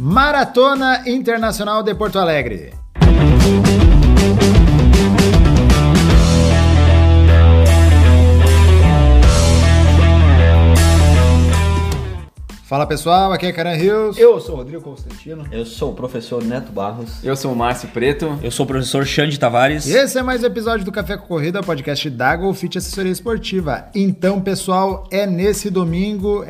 Maratona Internacional de Porto Alegre. Fala pessoal, aqui é Karen Hills. Eu sou o Rodrigo Constantino. Eu sou o professor Neto Barros. Eu sou o Márcio Preto. Eu sou o professor Xande Tavares. E esse é mais um episódio do Café com Corrida, podcast da GoFit Assessoria Esportiva. Então pessoal, é nesse domingo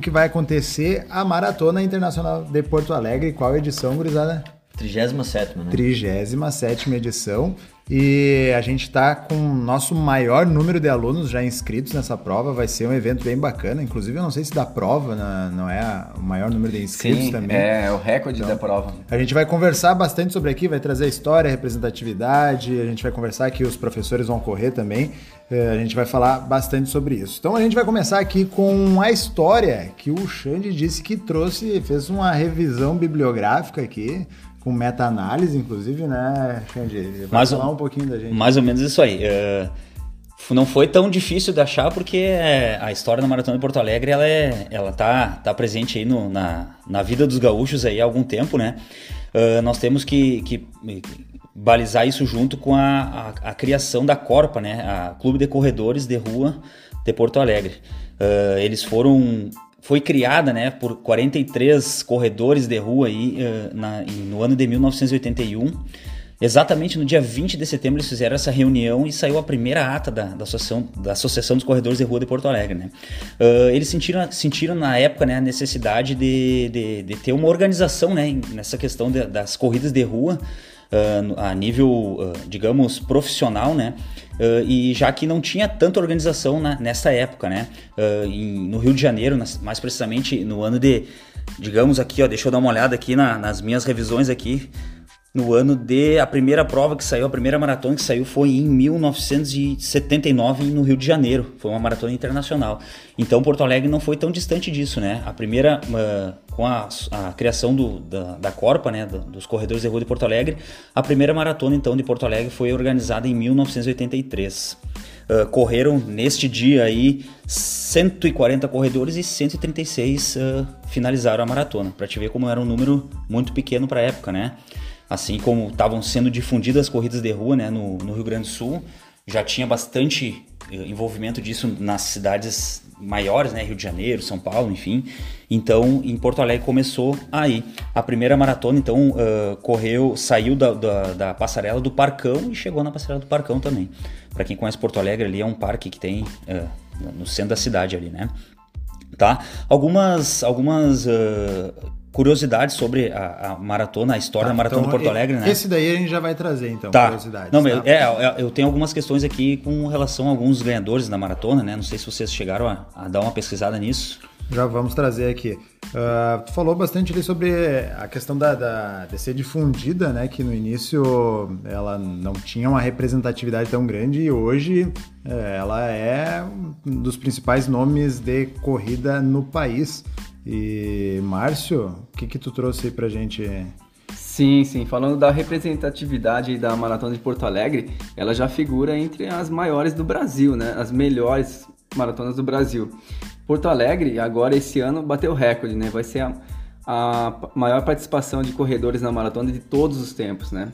que vai acontecer a Maratona Internacional de Porto Alegre. Qual edição, gurizada? 37ª, né? 37ª edição. E a gente está com o nosso maior número de alunos já inscritos nessa prova. Vai ser um evento bem bacana. Inclusive, eu não sei se da prova não é o maior número de inscritos. Sim, também. É o recorde então, da prova. A gente vai conversar bastante sobre aqui, vai trazer a história, representatividade. A gente vai conversar que os professores vão correr também. A gente vai falar bastante sobre isso. Então, a gente vai começar aqui com a história que o Xande disse que trouxe, fez uma revisão bibliográfica aqui. Com meta-análise, inclusive, né, Xande? Vai falar um pouquinho da gente. Mais ou menos isso aí. Não foi tão difícil de achar, porque a história da Maratona de Porto Alegre, ela tá presente aí na vida dos gaúchos aí há algum tempo, né? Nós temos que balizar isso junto com a criação da Corpa, né? A Clube de Corredores de Rua de Porto Alegre. Eles foi criada, né, por 43 corredores de rua aí, no ano de 1981. Exatamente no dia 20 de setembro eles fizeram essa reunião e saiu a primeira ata da Associação dos Corredores de Rua de Porto Alegre, né? Eles sentiram na época, né, a necessidade de ter uma organização, né, nessa questão das corridas de rua, a nível, digamos, profissional, né? E já que não tinha tanta organização nessa época, né? No Rio de Janeiro, mais precisamente no ano de, digamos aqui, ó, deixa eu dar uma olhada aqui nas minhas revisões aqui, no ano de, a primeira prova que saiu, a primeira maratona que saiu foi em 1979 no Rio de Janeiro, foi uma maratona internacional. Então Porto Alegre não foi tão distante disso, né? A primeira, com a criação da Corpa, né, dos Corredores de Rua de Porto Alegre, a primeira maratona então de Porto Alegre foi organizada em 1983. Correram neste dia aí 140 corredores e 136 finalizaram a maratona, para te ver como era um número muito pequeno para a época, né? Assim como estavam sendo difundidas as corridas de rua, né, no Rio Grande do Sul, já tinha bastante envolvimento disso nas cidades maiores, né, Rio de Janeiro, São Paulo, enfim. Então, em Porto Alegre começou aí. A primeira maratona, então, saiu da passarela do Parcão e chegou na passarela do Parcão também. Para quem conhece Porto Alegre, ali é um parque que tem no centro da cidade ali, né? Tá? Algumas curiosidades sobre a maratona, a história da maratona de Porto Alegre, né? Esse daí a gente já vai trazer, então, tá. Curiosidades. Não, tá? Eu tenho algumas questões aqui com relação a alguns ganhadores da maratona, né? Não sei se vocês chegaram a dar uma pesquisada nisso. Já vamos trazer aqui. Tu falou bastante ali sobre a questão de ser difundida, né? Que no início ela não tinha uma representatividade tão grande e hoje ela é um dos principais nomes de corrida no país. E, Márcio, o que tu trouxe aí pra gente? Sim. Falando da representatividade da Maratona de Porto Alegre, ela já figura entre as maiores do Brasil, né? As melhores maratonas do Brasil. Porto Alegre, agora, esse ano, bateu recorde, né? Vai ser a maior participação de corredores na maratona de todos os tempos, né?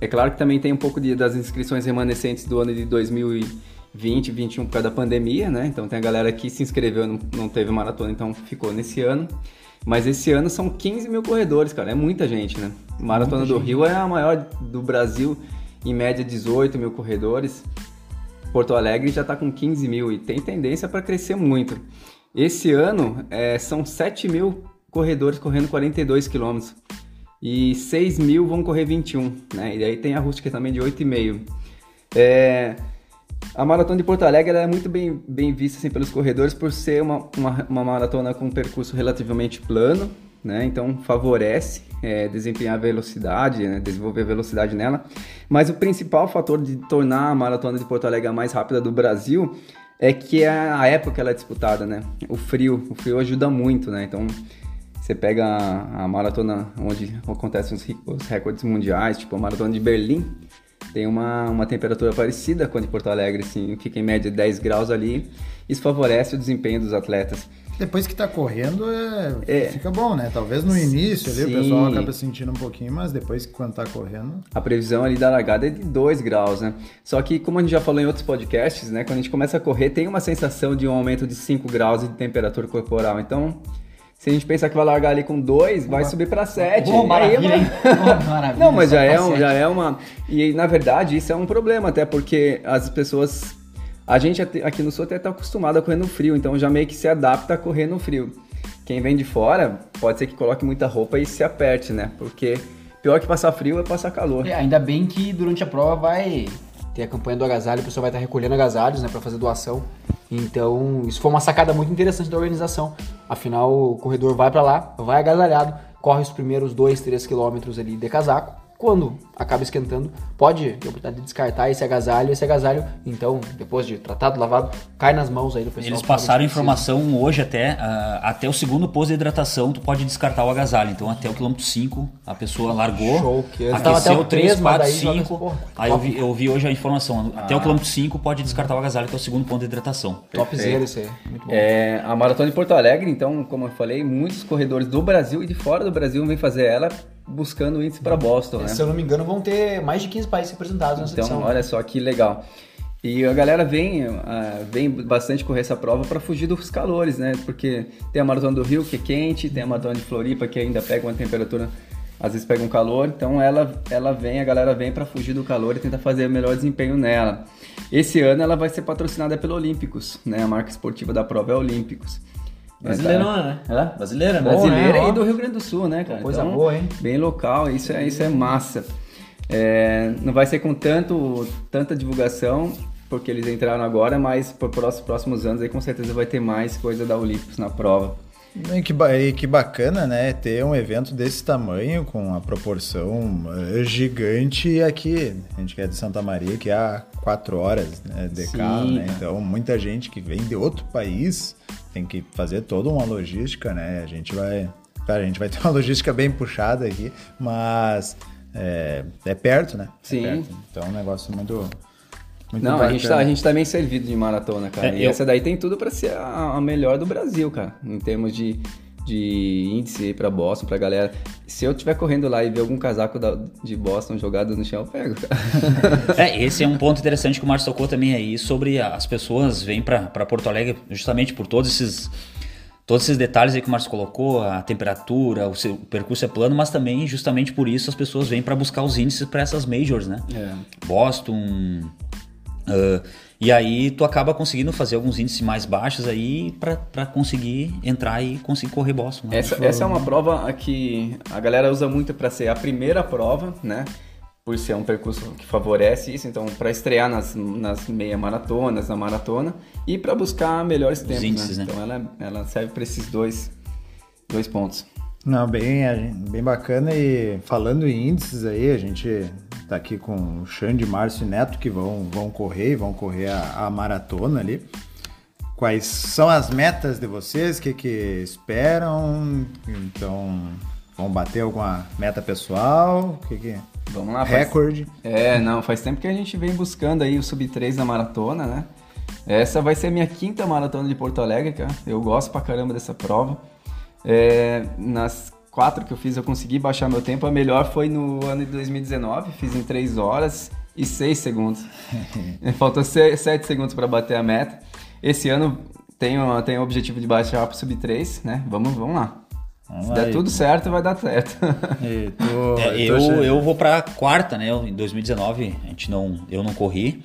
É claro que também tem um pouco das inscrições remanescentes do ano de 2020, 21 por causa da pandemia, né? Então tem a galera que se inscreveu, não teve maratona, então ficou nesse ano. Mas esse ano são 15 mil corredores, cara, é muita gente, né? Maratona muita do gente. Rio é a maior do Brasil, em média 18 mil corredores. Porto Alegre já tá com 15 mil e tem tendência para crescer muito. Esse ano são 7 mil corredores correndo 42 quilômetros e 6 mil vão correr 21, né? E aí tem a rústica também de 8,5. A Maratona de Porto Alegre ela é muito bem vista assim, pelos corredores por ser uma maratona com um percurso relativamente plano, né? Então favorece desempenhar velocidade, né? Desenvolver velocidade nela. Mas o principal fator de tornar a Maratona de Porto Alegre a mais rápida do Brasil é que a época que ela é disputada, né? O frio ajuda muito, né? Então você pega a maratona onde acontecem os recordes mundiais, tipo a Maratona de Berlim. Tem uma temperatura parecida com a de Porto Alegre, assim, fica em média 10 graus ali. Isso favorece o desempenho dos atletas. Depois que tá correndo, fica bom, né? Talvez no início ali o pessoal acaba sentindo um pouquinho, mas depois que quando tá correndo... A previsão ali da largada é de 2 graus, né? Só que, como a gente já falou em outros podcasts, né? Quando a gente começa a correr, tem uma sensação de um aumento de 5 graus de temperatura corporal. Então, se a gente pensar que vai largar ali com 2, vai subir para 7. Boa, maravilha, hein? Maravilha. Não, mas já é uma... E, na verdade, isso é um problema, até porque as pessoas... A gente aqui no sul até está acostumado a correr no frio, então já meio que se adapta a correr no frio. Quem vem de fora, pode ser que coloque muita roupa e se aperte, né? Porque pior que passar frio é passar calor. É, ainda bem que durante a prova vai ter a campanha do agasalho, o pessoal vai estar recolhendo agasalhos, né, para fazer doação. Então, isso foi uma sacada muito interessante da organização. Afinal, o corredor vai para lá, vai agasalhado, corre os primeiros 2-3 quilômetros ali de casaco. Quando acaba esquentando, pode ter a oportunidade de descartar esse agasalho, então, depois de tratado, lavado, cai nas mãos aí do pessoal. Eles passaram informação hoje até o segundo posto de hidratação, tu pode descartar o agasalho, então até o quilômetro 5, a pessoa largou, aqueceu 3, 4, 5, aí eu vi hoje a informação, até o quilômetro 5 pode descartar o agasalho, que é o segundo ponto de hidratação. Topzera isso aí, muito bom. É, a Maratona de Porto Alegre, então, como eu falei, muitos corredores do Brasil e de fora do Brasil vêm fazer ela, buscando índice para Boston, né? Se eu não me engano, vão ter mais de 15 países representados nessa edição. Então, olha só que legal. E a galera vem bastante correr essa prova para fugir dos calores, né? Porque tem a Maratona do Rio, que é quente, tem a Maratona de Floripa, que ainda pega uma temperatura, às vezes pega um calor. Então, a galera vem para fugir do calor e tentar fazer o melhor desempenho nela. Esse ano, ela vai ser patrocinada pelo Olímpicos, né? A marca esportiva da prova é Olímpicos. Brasileirona, né? É? Brasileira, né? Brasileira e do Rio Grande do Sul, né, cara? Coisa então, boa, hein? Bem local, isso é massa. É, não vai ser com tanta divulgação, porque eles entraram agora, mas para os próximos anos aí com certeza vai ter mais coisa da Olímpicos na prova. E que bacana, né? Ter um evento desse tamanho, com a proporção gigante aqui. A gente que é de Santa Maria, que é há 4 horas, né, de carro, né? Então, muita gente que vem de outro país tem que fazer toda uma logística, né? A gente vai ter uma logística bem puxada aqui, mas é perto, né? Sim. É perto. Então, é um negócio muito... Muito não, bacana. a gente tá bem servido de maratona, cara. E essa daí tem tudo pra ser a melhor do Brasil, cara. Em termos de índice pra Boston, pra galera. Se eu estiver correndo lá e ver algum casaco de Boston jogado no chão, eu pego, cara. Esse é um ponto interessante que o Márcio tocou também aí, sobre as pessoas vêm pra Porto Alegre justamente por todos esses detalhes aí que o Márcio colocou, a temperatura, o percurso é plano, mas também justamente por isso as pessoas vêm pra buscar os índices pra essas majors, né? É. Boston... e aí tu acaba conseguindo fazer alguns índices mais baixos aí pra conseguir entrar e conseguir correr Boston, né? Essa é uma prova que a galera usa muito pra ser a primeira prova, né? Por ser um percurso que favorece isso, então pra estrear nas meia maratonas, na maratona e pra buscar melhores tempos, índices, né? Então ela serve pra esses dois pontos. Não, bem bacana. E falando em índices aí, a gente... tá aqui com o Xande, Márcio e Neto, que vão correr a maratona ali. Quais são as metas de vocês? O que esperam? Então, vão bater alguma meta pessoal? O que? Vamos lá. Recorde? Faz tempo que a gente vem buscando aí o sub-3 na maratona, né? Essa vai ser a minha 5ª maratona de Porto Alegre, cara. Eu gosto pra caramba dessa prova. Nas 4 que eu fiz, eu consegui baixar meu tempo. A melhor foi no ano de 2019, fiz em 3 horas e 6 segundos. Faltou 7 segundos para bater a meta. Esse ano tenho o objetivo de baixar para o sub-3, né? Vamos lá. Se der tudo certo, vai dar certo. Eu vou para a 4ª, né? Em 2019 eu não corri.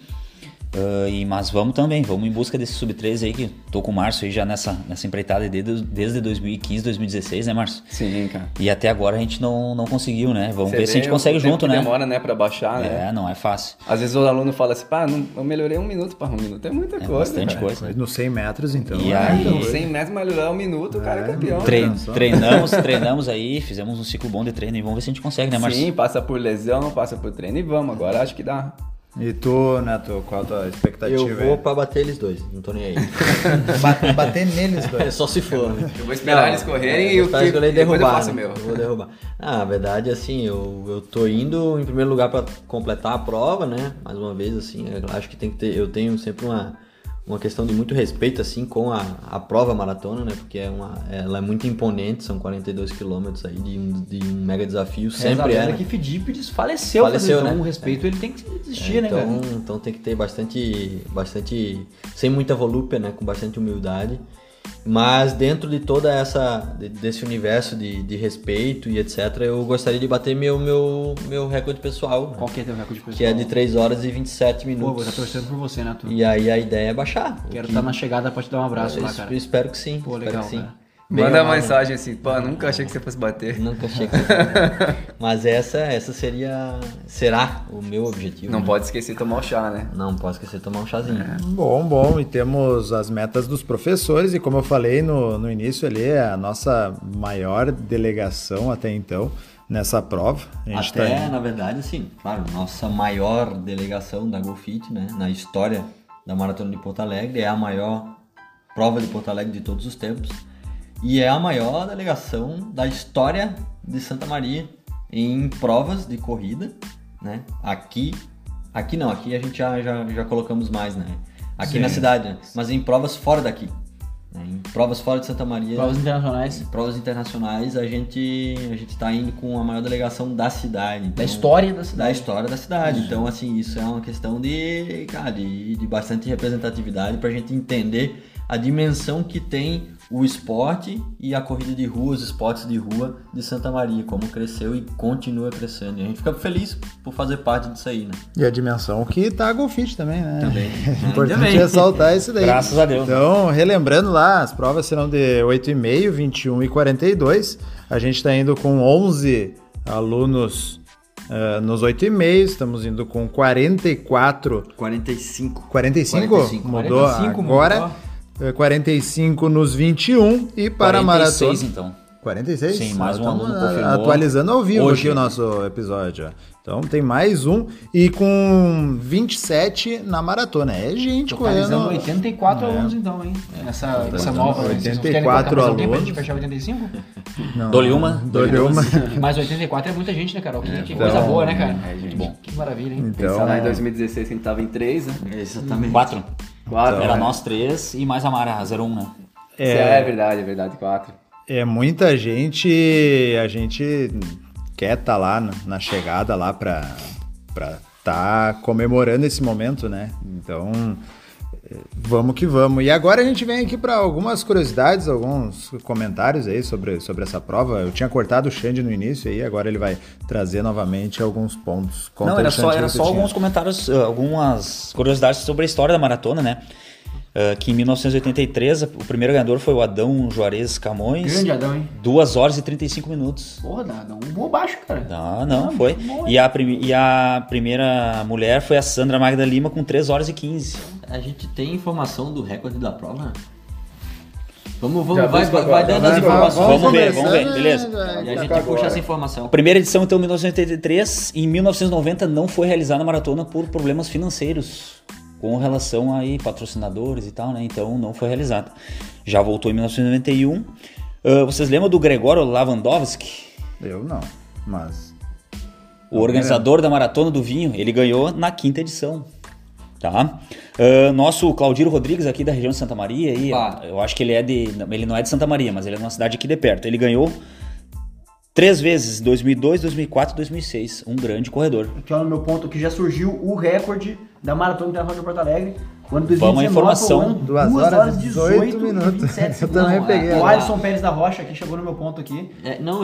Mas vamos em busca desse sub-3 aí, que tô com o Márcio aí já nessa empreitada desde 2015, 2016, né, Márcio? Sim, cara. E até agora a gente não conseguiu, né? Vamos ver se a gente consegue junto, né? Demora, né, pra baixar, né? Não é fácil. Às vezes o aluno fala assim, pá, eu melhorei 1 minuto, pá, 1 minuto é muita coisa. Bastante coisa. Né? Nos 100 metros, então. E aí... Então, 100 metros, melhorar 1 minuto, o cara é campeão. Treinamos aí, fizemos um ciclo bom de treino e vamos ver se a gente consegue, né, Márcio? Sim, passa por lesão, passa por treino e vamos. Agora acho que dá... E tu, Neto, qual a tua expectativa? Eu vou pra bater eles dois, não tô nem aí. bater neles dois. É só se for, né? Eu vou esperar eles correrem e o que depois eu faço o meu. Eu vou derrubar. Na verdade, assim, eu tô indo em primeiro lugar pra completar a prova, né? Mais uma vez, assim, eu acho que eu tenho sempre uma uma questão de muito respeito assim com a prova maratona, né? Porque ela é muito imponente, são 42 quilômetros aí de um mega desafio, sempre é. Né? Que Felipe desfaleceu, então, né? O respeito ele tem que existir, né? Então tem que ter bastante sem muita volúpia, né? Com bastante humildade. Mas dentro de toda desse universo de respeito e etc, eu gostaria de bater meu recorde pessoal. Qual que é teu recorde pessoal? Que é de 3 horas e 27 minutos. Pô, eu tô torcendo por você, né, tu? E aí a ideia é baixar. Quero estar na chegada pra te dar um abraço lá, cara. Eu espero que sim. Pô, legal, sim. Manda uma mensagem assim, pô, nunca achei que você fosse bater. Nunca achei que você fosse bater. Mas essa será o meu objetivo. Não, né? Pode esquecer de tomar o chá, né? Não, pode esquecer de tomar um chazinho. É. Bom, e temos as metas dos professores, e como eu falei no início ali, a nossa maior delegação até então nessa prova. Na verdade, sim, claro, nossa maior delegação da GoFit, né? Na história da Maratona de Porto Alegre, é a maior prova de Porto Alegre de todos os tempos. E é a maior delegação da história de Santa Maria em provas de corrida, né? Aqui não, aqui a gente já colocamos mais, né? Aqui, sim, na cidade, né? Mas em provas fora daqui, né? Em provas fora de Santa Maria... Provas internacionais. Provas internacionais, a gente tá indo com a maior delegação da cidade. Então, da história da cidade. Da história da cidade. Isso. Então, assim, isso é uma questão de bastante representatividade pra gente entender a dimensão que tem o esporte e a corrida de rua, os esportes de rua de Santa Maria, como cresceu e continua crescendo. E a gente fica feliz por fazer parte disso aí, né? E a dimensão que tá a GoFit também, né? Também. É importante também ressaltar isso daí. Graças a Deus. Então, relembrando lá, as provas serão de 8h30, 21 e 42. A gente está indo com 11 alunos... nos 8h30, estamos indo com 45? Mudou 45, agora. Mudou. 45 nos 21 e para a maratona... 46, então. 46? Sim, mais um aluno confirmou. Atualizando ao vivo hoje aqui o nosso episódio. Então tem mais um e com 27 na maratona. É gente correndo. 84 alunos então, hein? Nessa nova. 84 alunos. Pra gente fechar 85? Dole uma. Mas 84 é muita gente, né, Carol? Que coisa boa, né, cara? É, gente. Bom. Que maravilha, hein? Então, pensar lá em 2016 que a gente tava em 3, né? Exatamente. 4. Então, era nós 3 e mais a Mara, 01, né? É verdade, 4. É muita gente, a gente quer estar lá na chegada lá para estar comemorando esse momento, né? Então, vamos que vamos. E agora a gente vem aqui para algumas curiosidades, alguns comentários aí sobre essa prova. Eu tinha cortado o Xande no início aí, agora ele vai trazer novamente alguns pontos. Não, era só alguns comentários, algumas curiosidades sobre a história da maratona, né? Que em 1983 o primeiro ganhador foi o Adão Juarez Camões. Grande Adão, hein? 2 horas e 35 minutos. Porra, Adão, um bom baixo, cara. Não, foi. Bom, e a primeira mulher foi a Sandra Magda Lima com 3 horas e 15. A gente tem informação do recorde da prova? Vai dando as informações. Vamos ver, beleza. E a gente puxa essa informação. Primeira edição, então, em 1983. Em 1990 não foi realizada a maratona por problemas financeiros, com relação a patrocinadores e tal, né? Então não foi realizada. Já voltou em 1991. Vocês lembram do Gregório Lavandowski? Eu não, mas... O organizador da Maratona do Vinho, ele ganhou na 5ª edição. Tá? Nosso Claudio Rodrigues aqui da região de Santa Maria, eu acho que ele não é de Santa Maria, mas ele é de uma cidade aqui de perto. Ele ganhou 3 vezes, 2002, 2004 e 2006. Um grande corredor. Aqui no meu ponto que já surgiu o recorde da Maratona Internacional de Porto Alegre. Quando 2019, uma informação, 2 horas 18 minutos. 27 segundos. Eu também peguei. O Alisson Pérez da Rocha aqui chegou no meu ponto aqui.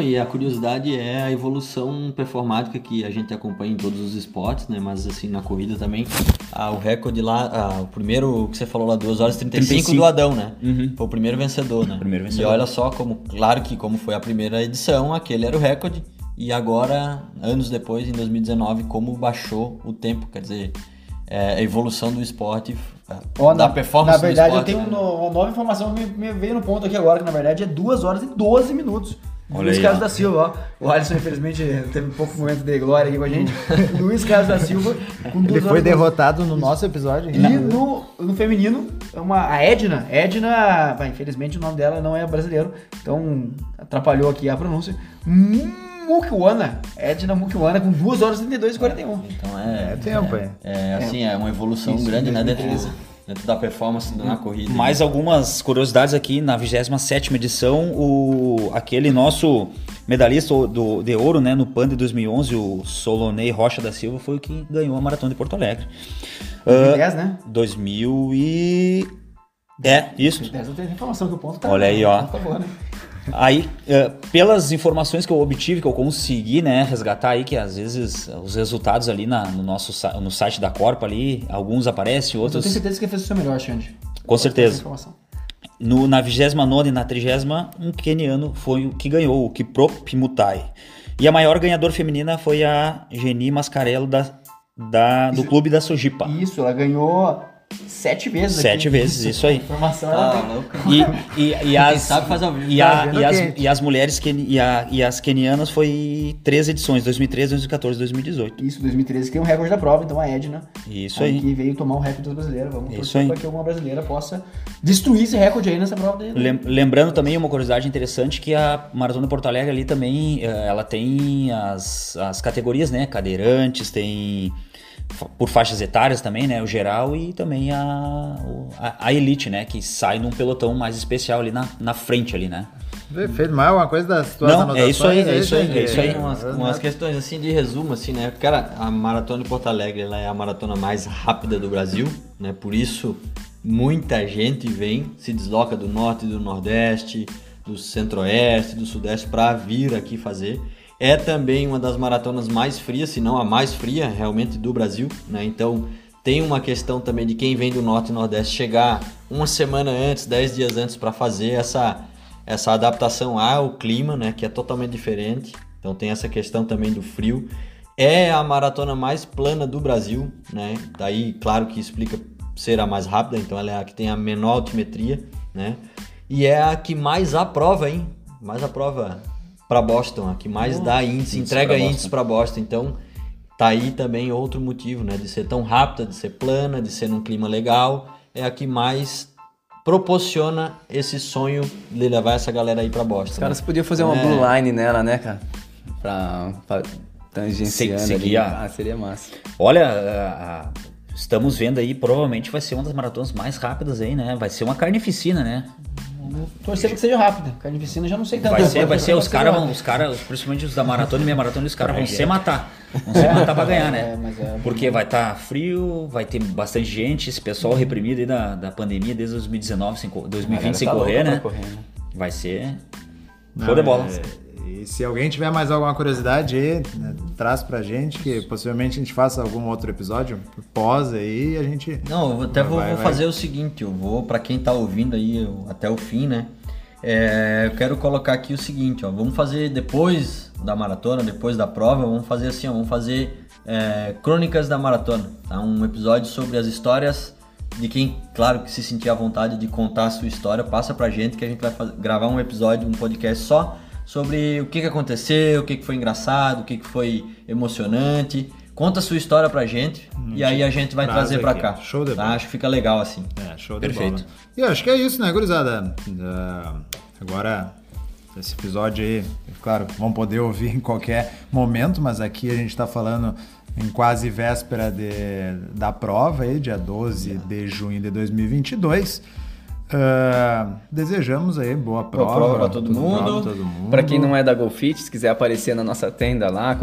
E a curiosidade é a evolução performática que a gente acompanha em todos os esportes, né? Mas assim, na corrida também, o recorde lá, o primeiro que você falou lá, 2 horas 35 do Adão, né? Uhum. Foi o primeiro vencedor, né? E olha só, como foi a primeira edição, aquele era o recorde. E agora, anos depois, em 2019, como baixou o tempo, quer dizer... a evolução do esporte, da performance do esporte. Na verdade, eu tenho uma nova informação que me veio no ponto aqui agora, que na verdade é 2 horas e 12 minutos. Luiz Carlos da Silva, ó. O Alisson, infelizmente, teve um pouco momento de glória aqui com a gente. Luiz Carlos da Silva. Ele foi derrotado no nosso episódio. E no feminino, a Edna. Edna, infelizmente, o nome dela não é brasileiro, então atrapalhou aqui a pronúncia. Mookwana, Edna Mookwana com 2 horas 32 e 41. Então é tempo, hein? É uma evolução grande, né? Dentro dentro da performance na corrida. Mais algumas curiosidades aqui, na 27ª edição, aquele nosso medalhista de ouro, né, no PAN de 2011, o Solonei Rocha da Silva, foi o que ganhou a Maratona de Porto Alegre. 2010, né? 2000 e... É, isso. 2010 não tem informação que o ponto tá... Olha aí, ó. Tá bom, né? Aí, pelas informações que eu obtive, que eu consegui, né, resgatar aí, que às vezes os resultados ali no site da Corpa ali, alguns aparecem, outros... Eu tenho certeza que fez o seu melhor, Xande. Com certeza. Na 29ª e na 30ª, um queniano foi o que ganhou, o Kiprop Mutai. E a maior ganhadora feminina foi a Geni Mascarello do clube da Sojipa. Isso, ela ganhou... 7 vezes. 7 vezes, isso aí. Informação louca. E as mulheres e as quenianas foi 3 edições, 2013, 2014, 2018. Isso, 2013 tem um recorde da prova, então a Edna. Isso aí. Que veio tomar o recorde das brasileiras. Vamos torcer para que alguma brasileira possa destruir esse recorde aí nessa prova dele. Lembrando também uma curiosidade interessante que a Maratona de Porto Alegre ali também, ela tem as categorias, né? Cadeirantes, tem... por faixas etárias também, né, o geral e também a elite, né, que sai num pelotão mais especial ali na frente ali, né. Fez mal uma coisa das tuas anotações. É isso aí, é isso aí. Umas questões assim de resumo, assim, né, cara, a Maratona de Porto Alegre, ela é a maratona mais rápida do Brasil, né, por isso muita gente se desloca do norte, do nordeste, do centro-oeste, do sudeste para vir aqui fazer. É também uma das maratonas mais frias, se não a mais fria realmente do Brasil, né? Então tem uma questão também de quem vem do Norte e Nordeste chegar uma semana antes, 10 dias antes para fazer essa adaptação ao clima, né? Que é totalmente diferente. Então tem essa questão também do frio. É a maratona mais plana do Brasil, né? Daí, claro que explica ser a mais rápida, então ela é a que tem a menor altimetria, né? E é a que mais aprova, hein? Mais aprova... para Boston, aqui mais dá índice, entrega índice para Boston. Então, tá aí também outro motivo, né, de ser tão rápida, de ser plana, de ser num clima legal, é a que mais proporciona esse sonho de levar essa galera aí para Boston. Os caras, né? Podiam fazer uma blue line nela, né, cara? Para tangenciando ali. Ah, seria massa. Olha, estamos vendo aí, provavelmente vai ser uma das maratonas mais rápidas aí, né? Vai ser uma carnificina, né? Torcer pra que seja rápida. Carnificina já não sei tanto. Vai ser os caras, principalmente os da maratona e meia maratona, os caras vão se matar. Vão se matar pra ganhar, né? Porque vai estar frio, vai ter bastante gente, esse pessoal reprimido aí da pandemia desde 2019, 2020 sem correr, né? Vai ser show de bola. E se alguém tiver mais alguma curiosidade aí, né, traz pra gente, que possivelmente a gente faça algum outro episódio pós aí e a gente... Não, eu até vou fazer o seguinte, eu vou, pra quem tá ouvindo aí até o fim, né, eu quero colocar aqui o seguinte, ó, vamos fazer depois da maratona, depois da prova, vamos fazer assim, ó, vamos fazer crônicas da maratona, tá? Um episódio sobre as histórias de quem, claro, que se sentir à vontade de contar a sua história, passa pra gente que a gente vai gravar um episódio, um podcast só, sobre o que aconteceu, o que foi engraçado, o que foi emocionante. Conta a sua história pra gente e aí a gente vai trazer aqui pra cá. Show de bola. Acho que fica legal assim. Show de bola. Perfeito. E eu acho que é isso, né, gurizada? Agora, esse episódio aí, claro, vão poder ouvir em qualquer momento, mas aqui a gente tá falando em quase véspera da prova, aí, dia 12 de junho de 2022. Desejamos aí boa prova para todo mundo. Para quem não é da GoFit, se quiser aparecer na nossa tenda lá,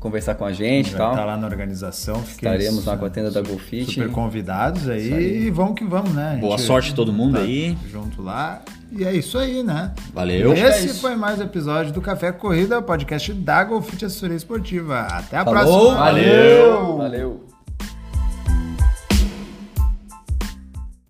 conversar com a gente e tal, tá lá na organização, estaremos lá com a tenda da GoFit, super convidados aí, e vamos que vamos, né? Boa sorte todo mundo aí junto lá. E é isso aí, né? Valeu. Esse foi mais um episódio do Café com Corrida, podcast da GoFit Assessoria Esportiva. Até a próxima. Valeu.